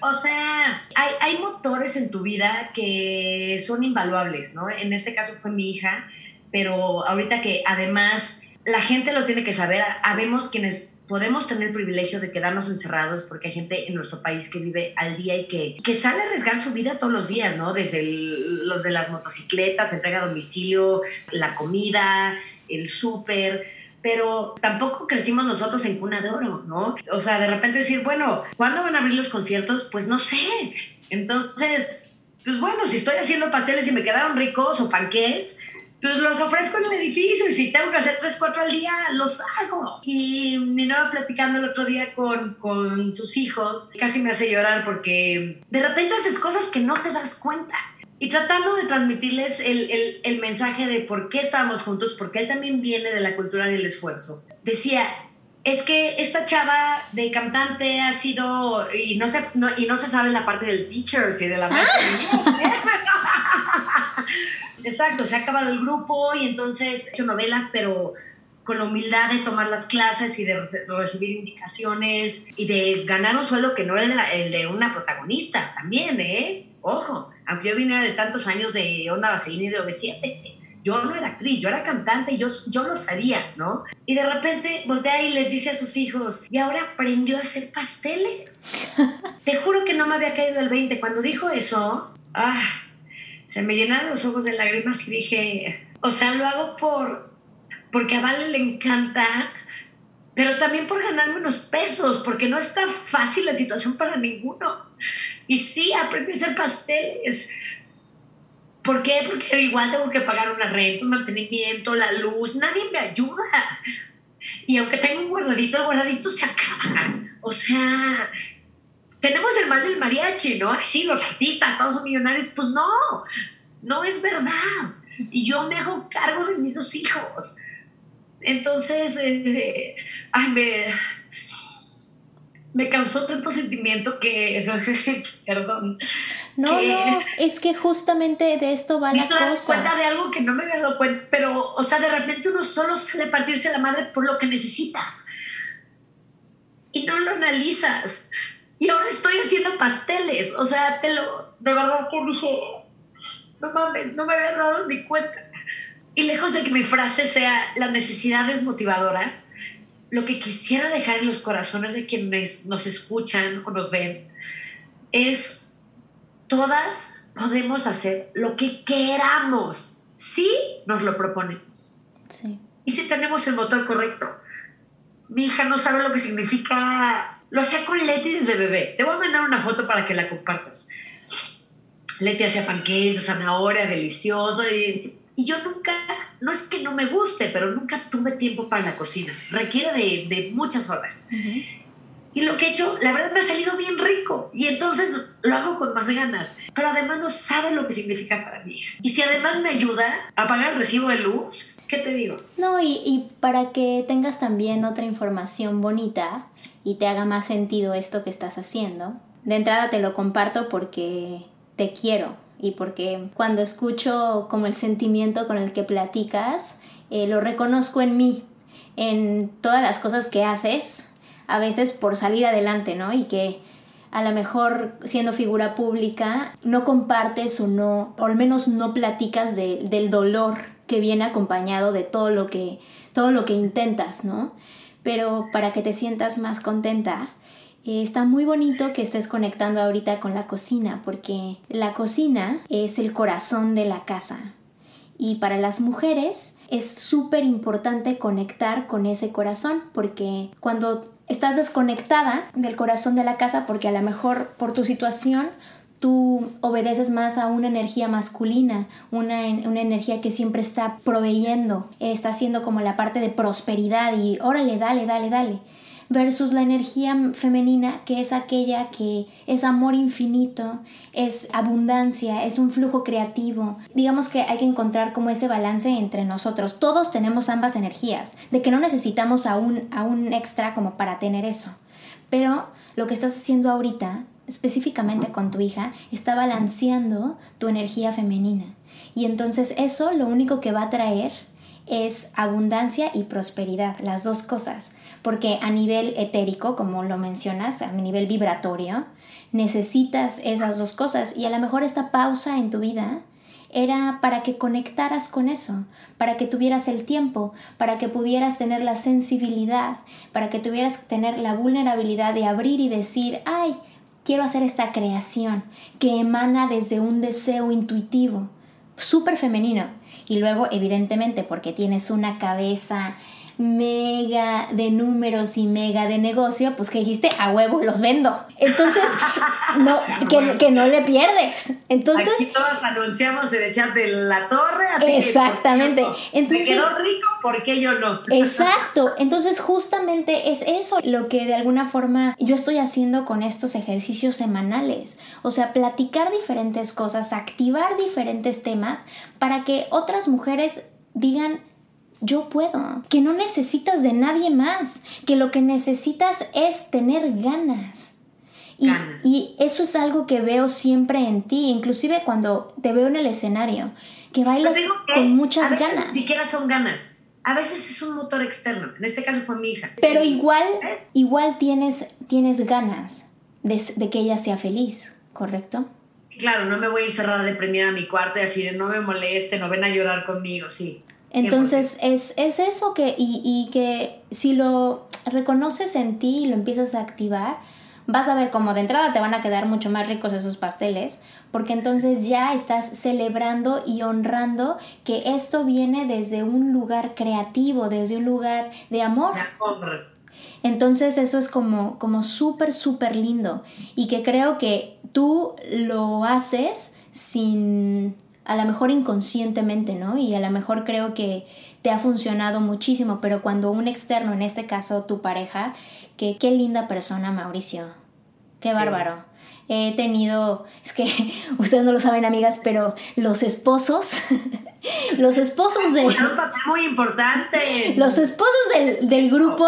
O sea, hay motores en tu vida que son invaluables, ¿no? En este caso fue mi hija, pero ahorita que además la gente lo tiene que saber. Habemos quienes podemos tener el privilegio de quedarnos encerrados porque hay gente en nuestro país que vive al día y que sale a arriesgar su vida todos los días, ¿no? Desde los de las motocicletas, entrega a domicilio, la comida, el súper. Pero tampoco crecimos nosotros en cuna de oro, ¿no? O sea, de repente decir, bueno, ¿cuándo van a abrir los conciertos? Pues no sé. Entonces, pues bueno, si estoy haciendo pasteles y me quedaron ricos o panqués, pues los ofrezco en el edificio y si tengo que hacer 3, 4 al día, los hago. Y mi novia platicando el otro día con sus hijos, casi me hace llorar porque de repente haces cosas que no te das cuenta. Y tratando de transmitirles el mensaje de por qué estábamos juntos, porque él también viene de la cultura del esfuerzo. Decía, es que esta chava de cantante ha sido, y no se sabe la parte del teacher, si de la maestra. Exacto, se ha acabado el grupo y entonces he hecho novelas, pero con la humildad de tomar las clases y de recibir indicaciones y de ganar un sueldo que no era el de una protagonista también, ¿eh? Ojo, aunque yo viniera de tantos años de Onda Vaseline y de OV7, yo no era actriz, yo era cantante y yo lo sabía, ¿no? Y de repente voltea y les dice a sus hijos, y ahora aprendió a hacer pasteles. Te juro que no me había caído el 20. Cuando dijo eso, se me llenaron los ojos de lágrimas y dije, o sea, lo hago porque a Vale le encanta, pero también por ganarme unos pesos, porque no está fácil la situación para ninguno. Y sí, aprendí a hacer pasteles. ¿Por qué? Porque igual tengo que pagar una renta, un mantenimiento, la luz, nadie me ayuda. Y aunque tengo un guardadito, el guardadito se acaba. O sea, tenemos el mal del mariachi, ¿no? Ay, sí, los artistas, todos son millonarios. Pues no es verdad. Y yo me hago cargo de mis 2 hijos. Entonces, me causó tanto sentimiento que, perdón. No, es que justamente de esto va la cosa. Me doy cuenta de algo que no me había dado cuenta, pero, o sea, de repente uno solo sale a partirse la madre por lo que necesitas. Y no lo analizas. Y ahora estoy haciendo pasteles. O sea, de verdad que dije, no mames, no me había dado ni cuenta. Y lejos de que mi frase sea, la necesidad es motivadora, lo que quisiera dejar en los corazones de quienes nos escuchan o nos ven es, todas podemos hacer lo que queramos si nos lo proponemos. Sí. Y si tenemos el motor correcto. Mi hija no sabe lo que significa. Lo hacía con Leti desde bebé. Te voy a mandar una foto para que la compartas. Leti hacía panqués de zanahoria, delicioso. Y Y yo nunca, no es que no me guste, pero nunca tuve tiempo para la cocina. Requiere de muchas horas. Uh-huh. Y lo que he hecho, la verdad, me ha salido bien rico. Y entonces lo hago con más ganas. Pero además no sabe lo que significa para mí. Y si además me ayuda a pagar el recibo de luz, ¿qué te digo? No, y para que tengas también otra información bonita y te haga más sentido esto que estás haciendo, de entrada te lo comparto porque te quiero. Y porque cuando escucho como el sentimiento con el que platicas, lo reconozco en mí, en todas las cosas que haces, a veces por salir adelante, ¿no? Y que a lo mejor siendo figura pública no compartes o al menos no platicas del dolor que viene acompañado de todo lo que intentas, ¿no? Pero para que te sientas más contenta, está muy bonito que estés conectando ahorita con la cocina, porque la cocina es el corazón de la casa y para las mujeres es súper importante conectar con ese corazón, porque cuando estás desconectada del corazón de la casa, porque a lo mejor por tu situación tú obedeces más a una energía masculina, una energía que siempre está proveyendo, está haciendo como la parte de prosperidad y órale, dale. Versus la energía femenina, que es aquella que es amor infinito, es abundancia, es un flujo creativo. Digamos que hay que encontrar como ese balance entre nosotros. Todos tenemos ambas energías, de que no necesitamos a un extra como para tener eso. Pero lo que estás haciendo ahorita, específicamente con tu hija, está balanceando tu energía femenina. Y entonces eso lo único que va a traer es abundancia y prosperidad, las dos cosas, porque a nivel etérico, como lo mencionas, a nivel vibratorio, necesitas esas dos cosas y a lo mejor esta pausa en tu vida era para que conectaras con eso, para que tuvieras el tiempo, para que pudieras tener la sensibilidad, para que tuvieras que tener la vulnerabilidad de abrir y decir, ay, quiero hacer esta creación que emana desde un deseo intuitivo, súper femenino. Y luego, evidentemente, porque tienes una cabeza mega de números y mega de negocio, pues que dijiste, a huevo, los vendo. Entonces, no, que no le pierdes. Entonces, aquí todas anunciamos el chat de la torre. Así exactamente. Que, entonces, me quedó rico, ¿por qué yo no? Exacto. Entonces, justamente es eso lo que de alguna forma yo estoy haciendo con estos ejercicios semanales. O sea, platicar diferentes cosas, activar diferentes temas para que otras mujeres digan, yo puedo, que no necesitas de nadie más, que lo que necesitas es tener ganas. Y eso es algo que veo siempre en ti, inclusive cuando te veo en el escenario, que bailas con muchas ganas. Ni siquiera son ganas, a veces es un motor externo, en este caso fue mi hija. Pero igual tienes ganas de que ella sea feliz, ¿correcto? Claro, no me voy a encerrar deprimida a mi cuarto y así de no me moleste, no ven a llorar conmigo, sí. Entonces es eso que y que si lo reconoces en ti y lo empiezas a activar, vas a ver como de entrada te van a quedar mucho más ricos esos pasteles, porque entonces ya estás celebrando y honrando que esto viene desde un lugar creativo, desde un lugar de amor. Entonces eso es como súper, súper lindo y que creo que tú lo haces sin... a lo mejor inconscientemente, ¿no? Y a lo mejor creo que te ha funcionado muchísimo, pero cuando un externo, en este caso tu pareja, que qué linda persona, Mauricio, qué bárbaro. Sí. He tenido, es que ustedes no lo saben, amigas, pero los esposos de... Bueno, un papel muy importante. Los esposos del grupo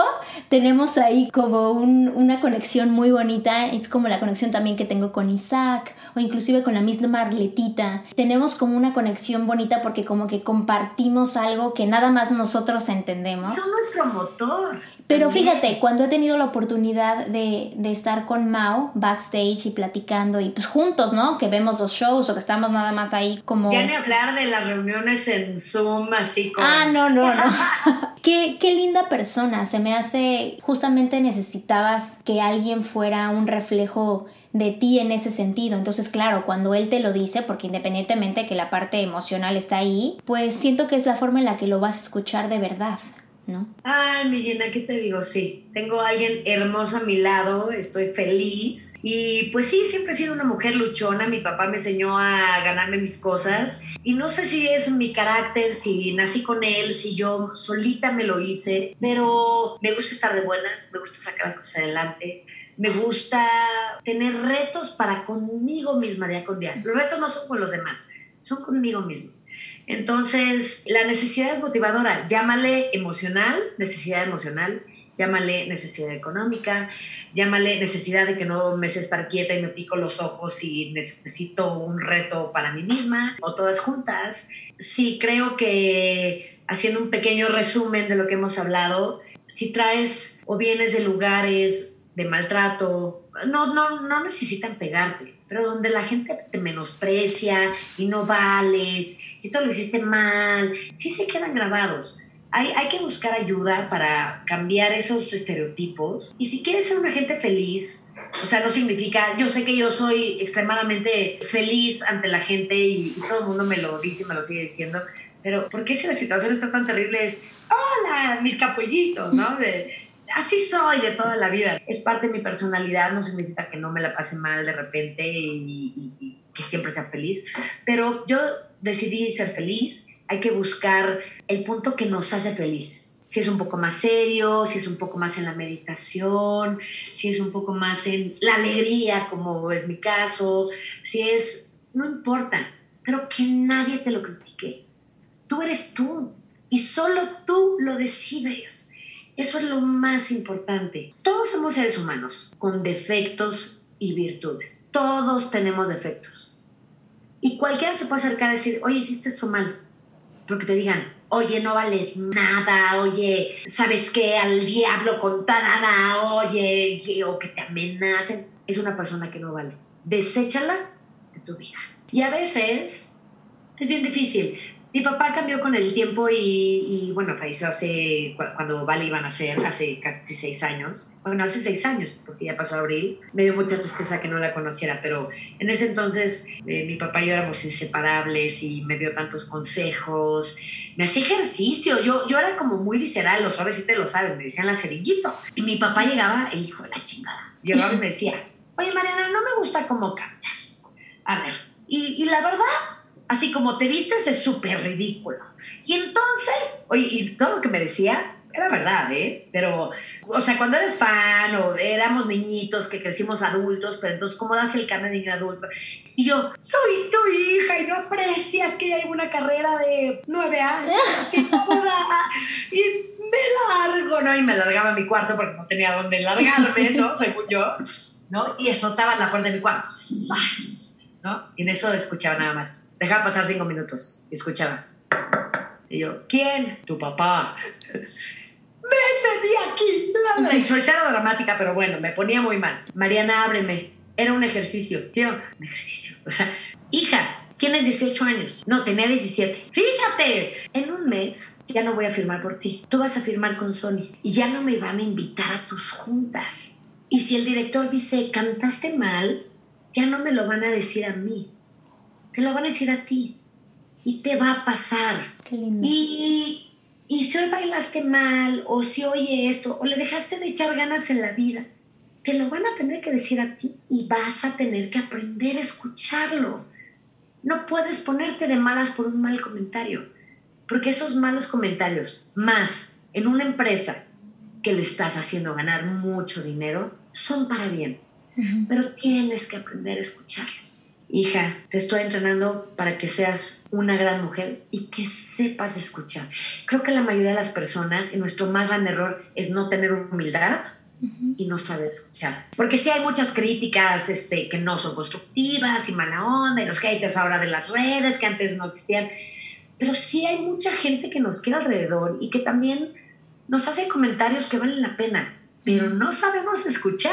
tenemos ahí como una conexión muy bonita, es como la conexión también que tengo con Isaac o inclusive con la misma Arletita. Tenemos como una conexión bonita porque como que compartimos algo que nada más nosotros entendemos. Son nuestro motor. Pero fíjate, cuando he tenido la oportunidad de estar con Mau backstage y platicando y pues juntos, ¿no? Que vemos los shows o que estamos nada más ahí como... Ya ni hablar de las reuniones en Zoom así como... Ah, no. Qué linda persona. Se me hace... Justamente necesitabas que alguien fuera un reflejo de ti en ese sentido. Entonces, claro, cuando él te lo dice, porque independientemente que la parte emocional está ahí, pues siento que es la forma en la que lo vas a escuchar de verdad. ¿no? Ay, mi Gina, ¿qué te digo? Sí, tengo a alguien hermoso a mi lado, estoy feliz. Y pues sí, siempre he sido una mujer luchona. Mi papá me enseñó a ganarme mis cosas. Y no sé si es mi carácter, si nací con él, si yo solita me lo hice. Pero me gusta estar de buenas, me gusta sacar las cosas adelante. Me gusta tener retos para conmigo misma día con día. Los retos no son con los demás, son conmigo misma. Entonces, la necesidad es motivadora. Llámale emocional, necesidad emocional. Llámale necesidad económica. Llámale necesidad de que no me sé estar quieta y me pico los ojos y necesito un reto para mí misma. O todas juntas. Sí, creo que haciendo un pequeño resumen de lo que hemos hablado, si traes o vienes de lugares de maltrato, no necesitan pegarte, pero donde la gente te menosprecia y no vales, y esto lo hiciste mal, sí se quedan grabados. Hay que buscar ayuda para cambiar esos estereotipos. Y si quieres ser una gente feliz, o sea, no significa... Yo sé que yo soy extremadamente feliz ante la gente y todo el mundo me lo dice y me lo sigue diciendo, pero ¿por qué si la situación está tan terrible es... ¡Hola, mis capullitos!, ¿no? Así soy de toda la vida. Es parte de mi personalidad, no significa que no me la pase mal de repente y que siempre sea feliz. Pero yo decidí ser feliz. Hay que buscar el punto que nos hace felices. Si es un poco más serio, si es un poco más en la meditación, si es un poco más en la alegría, como es mi caso, si es... No importa, pero que nadie te lo critique. Tú eres tú y solo tú lo decides. Eso es lo más importante. Todos somos seres humanos con defectos y virtudes. Todos tenemos defectos. Y cualquiera se puede acercar a decir, oye, hiciste esto mal. Pero que te digan, oye, no vales nada, oye, ¿sabes qué? Al diablo con tarada, oye, o que te amenacen. Es una persona que no vale. Deséchala de tu vida. Y a veces es bien difícil. Mi papá cambió con el tiempo y bueno, falleció cuando Vale iba a nacer, hace casi 6 años. Bueno, hace 6 años, porque ya pasó abril. Me dio mucha tristeza que no la conociera, pero en ese entonces mi papá y yo éramos inseparables y me dio tantos consejos. Me hacía ejercicio. Yo era como muy visceral, los suaves sí te lo saben, me decían la cerillito. Y mi papá llegaba, el hijo de la chingada, llegaba y me decía, oye, Mariana, no me gusta cómo cantas. A ver, y la verdad... Así como te vistes es súper ridículo. Y entonces, oye, y todo lo que me decía era verdad, ¿eh? Pero, o sea, cuando eres fan o éramos niñitos que crecimos adultos, pero entonces, ¿cómo das el cambio de niño adulto? Y yo, soy tu hija y no aprecias que hay una carrera de 9 años. Así, y me largo, ¿no? Y me largaba a mi cuarto porque no tenía dónde largarme, ¿no? Según yo, ¿no? Y azotaba la puerta de mi cuarto. ¡Sas! ¿No? Y en eso escuchaba nada más. Dejaba pasar 5 minutos. Escuchaba. Y yo, ¿quién? Tu papá. ¡Vete de aquí! Y soy cero dramática, pero bueno, me ponía muy mal. Mariana, ábreme. Era un ejercicio. Y yo, un ejercicio. O sea, hija, tienes 18 años. No, tenía 17. Fíjate, en un mes ya no voy a firmar por ti. Tú vas a firmar con Sony. Y ya no me van a invitar a tus juntas. Y si el director dice, cantaste mal, ya no me lo van a decir a mí. Te lo van a decir a ti y te va a pasar. Qué lindo. Y si hoy bailaste mal o si oye esto o le dejaste de echar ganas en la vida, te lo van a tener que decir a ti y vas a tener que aprender a escucharlo. No puedes ponerte de malas por un mal comentario, porque esos malos comentarios, más en una empresa que le estás haciendo ganar mucho dinero, son para bien. Uh-huh. Pero tienes que aprender a escucharlos. Hija, te estoy entrenando para que seas una gran mujer y que sepas escuchar. Creo que la mayoría de las personas, y nuestro más gran error es no tener humildad uh-huh. y no saber escuchar. Porque sí hay muchas críticas que no son constructivas y mala onda, y los haters ahora de las redes que antes no existían. Pero sí hay mucha gente que nos quiere alrededor y que también nos hace comentarios que valen la pena, pero no sabemos escuchar.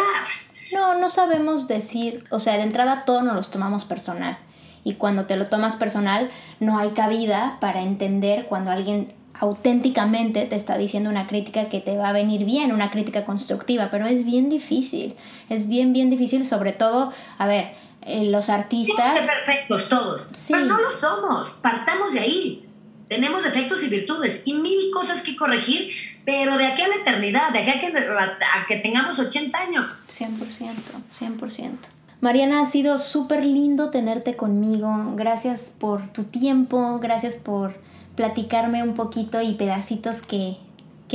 No sabemos decir, o sea, de entrada todos nos los tomamos personal y cuando te lo tomas personal no hay cabida para entender cuando alguien auténticamente te está diciendo una crítica que te va a venir bien, una crítica constructiva, pero es bien difícil, es bien difícil, sobre todo, a ver, los artistas... Sí, perfectos todos, sí. Pero no los somos, partamos de ahí. Tenemos defectos y virtudes y mil cosas que corregir, pero de aquí a la eternidad, de aquí a que tengamos 80 años. 100%. Mariana, ha sido súper lindo tenerte conmigo. Gracias por tu tiempo, gracias por platicarme un poquito y pedacitos que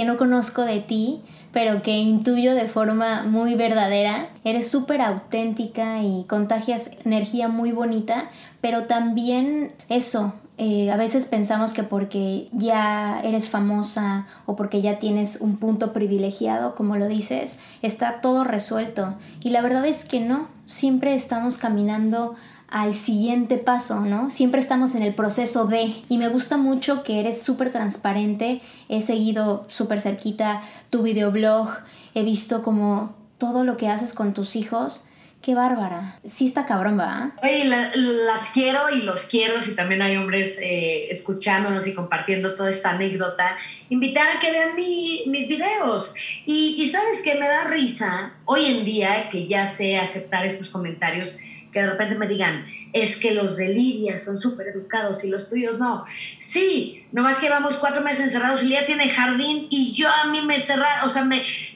no conozco de ti, pero que intuyo de forma muy verdadera. Eres súper auténtica y contagias energía muy bonita, pero también eso, a veces pensamos que porque ya eres famosa o porque ya tienes un punto privilegiado, como lo dices, está todo resuelto. Y la verdad es que no, siempre estamos caminando al siguiente paso, ¿no? Siempre estamos en el proceso de... Y me gusta mucho que eres súper transparente. He seguido súper cerquita tu videoblog. He visto como todo lo que haces con tus hijos. ¡Qué bárbara! Sí está cabrón, ¿va? Oye, las quiero y los quiero. Si también hay hombres escuchándonos y compartiendo toda esta anécdota, invitar a que vean mis videos. Y ¿sabes qué? Me da risa hoy en día que ya sé aceptar estos comentarios que de repente me digan, es que los de Lidia son súper educados y los tuyos no. Sí, nomás que llevamos 4 meses encerrados y Lidia tiene jardín y yo a mí me cerraron, o sea,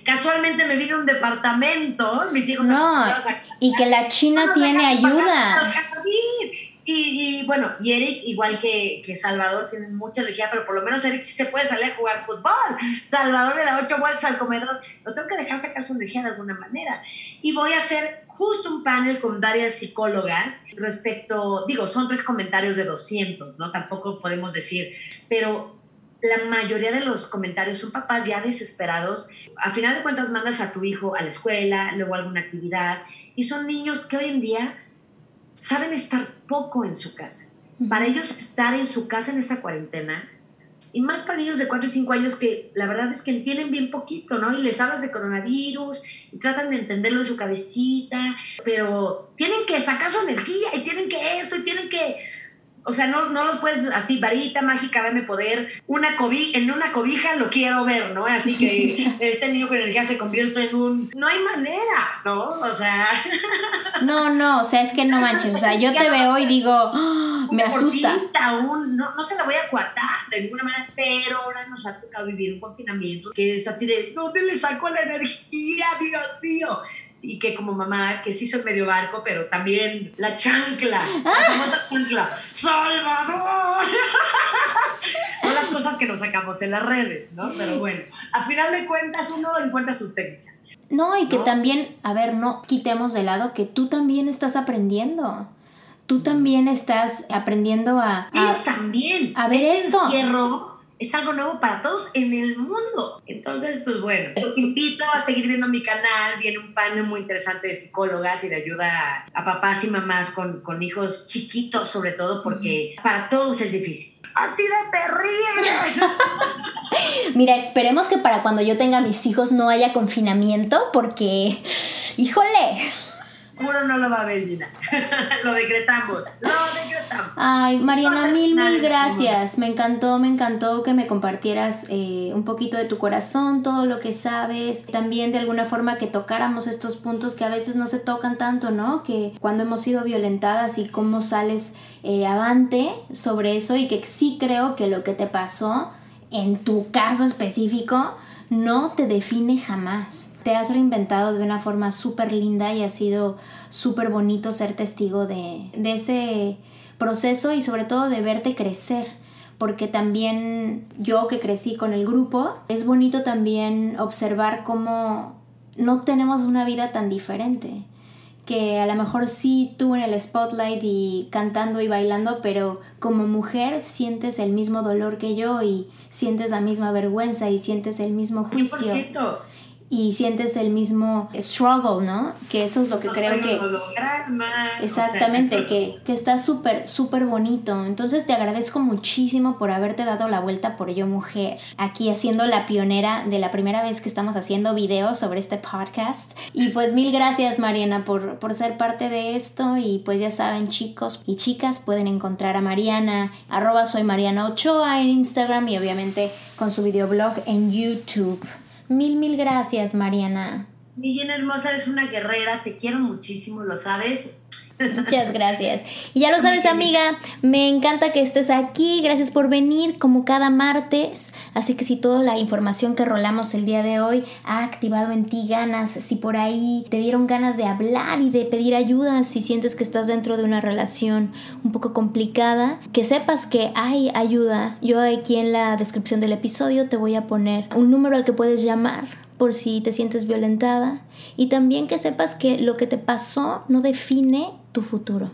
casualmente me vine a un departamento, mis hijos... No, y que la China tiene ayuda. Y bueno, y Eric, igual que Salvador, tienen mucha energía, pero por lo menos Eric sí se puede salir a jugar fútbol. Salvador le da 8 vueltas al comedor. Lo tengo que dejar sacar su energía de alguna manera. Y voy a hacer justo un panel con varias psicólogas respecto, digo, son 3 comentarios de 200, ¿no? Tampoco podemos decir, pero la mayoría de los comentarios son papás ya desesperados. A final de cuentas mandas a tu hijo a la escuela, luego a alguna actividad, y son niños que hoy en día saben estar poco en su casa. Para ellos estar en su casa en esta cuarentena, y más para niños de 4 y 5 años que la verdad es que entienden bien poquito, ¿no? Y les hablas de coronavirus, y tratan de entenderlo en su cabecita, pero tienen que sacar su energía, y tienen que esto, y tienen que... O sea, no los puedes así, varita mágica, dame poder, en una cobija lo quiero ver, ¿no? Así que este niño con energía se convierte en un... No hay manera, ¿no? O sea... No, o sea, es que no manches. O sea, yo te veo y digo, ¡oh!, me asusta. No se la voy a coartar de ninguna manera, pero ahora nos ha tocado vivir un confinamiento que es así de, ¿dónde le saco la energía, Dios mío? Y que como mamá, que sí soy medio barco, pero también la chancla, la famosa chancla, ¡Salvador! Son las cosas que nos sacamos en las redes, ¿no? Pero bueno, a final de cuentas uno encuentra sus técnicas. No, y que también, a ver, no quitemos de lado que tú también estás aprendiendo. Tú también estás aprendiendo a... Ellos también. A ver esto. Es algo nuevo para todos en el mundo. Entonces, pues bueno, los invito a seguir viendo mi canal. Viene un panel muy interesante de psicólogas y de ayuda a papás y mamás con hijos chiquitos, sobre todo, porque para todos es difícil. ¡Ha sido terrible! Mira, esperemos que para cuando yo tenga mis hijos no haya confinamiento, porque... ¡híjole! Seguro no lo va a ver, Gina. Lo decretamos. Ay, Mariana, mil gracias. Me encantó que me compartieras un poquito de tu corazón, todo lo que sabes. También de alguna forma que tocáramos estos puntos que a veces no se tocan tanto, ¿no? Que cuando hemos sido violentadas y cómo sales avante sobre eso, y que sí creo que lo que te pasó en tu caso específico no te define jamás. Te has reinventado de una forma súper linda y ha sido súper bonito ser testigo de ese proceso, y sobre todo de verte crecer, porque también yo, que crecí con el grupo, es bonito también observar cómo no tenemos una vida tan diferente, que a lo mejor sí tú en el spotlight y cantando y bailando, pero como mujer sientes el mismo dolor que yo, y sientes la misma vergüenza, y sientes el mismo juicio. 100%. Y sientes el mismo struggle, ¿no? Que eso es lo que no creo que... Exactamente, o sea, que está súper, súper bonito. Entonces te agradezco muchísimo por haberte dado la vuelta por Yo Mujer, aquí haciendo la pionera de la primera vez que estamos haciendo videos sobre este podcast. Y pues mil gracias, Mariana, por ser parte de esto. Y pues ya saben, chicos y chicas, pueden encontrar a Mariana, @soymarianaochoa en Instagram, y obviamente con su videoblog en YouTube. Mil gracias, Mariana. Mi Gina hermosa, eres una guerrera, te quiero muchísimo, lo sabes. Muchas gracias. Y ya lo sabes, okay, amiga, me encanta que estés aquí. Gracias por venir como cada martes. Así que si toda la información que rolamos el día de hoy ha activado en ti ganas, si por ahí te dieron ganas de hablar y de pedir ayuda, si sientes que estás dentro de una relación un poco complicada, que sepas que hay ayuda. Yo aquí en la descripción del episodio te voy a poner un número al que puedes llamar por si te sientes violentada, y también que sepas que lo que te pasó no define tu futuro.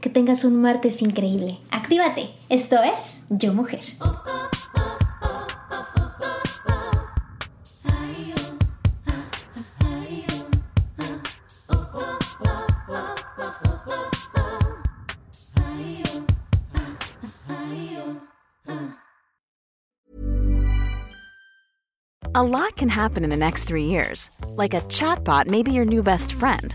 Que tengas un martes increíble. ¡Actívate! Esto es Yo Mujer. A lot can happen in the next 3 years. Like a chatbot may be your new best friend.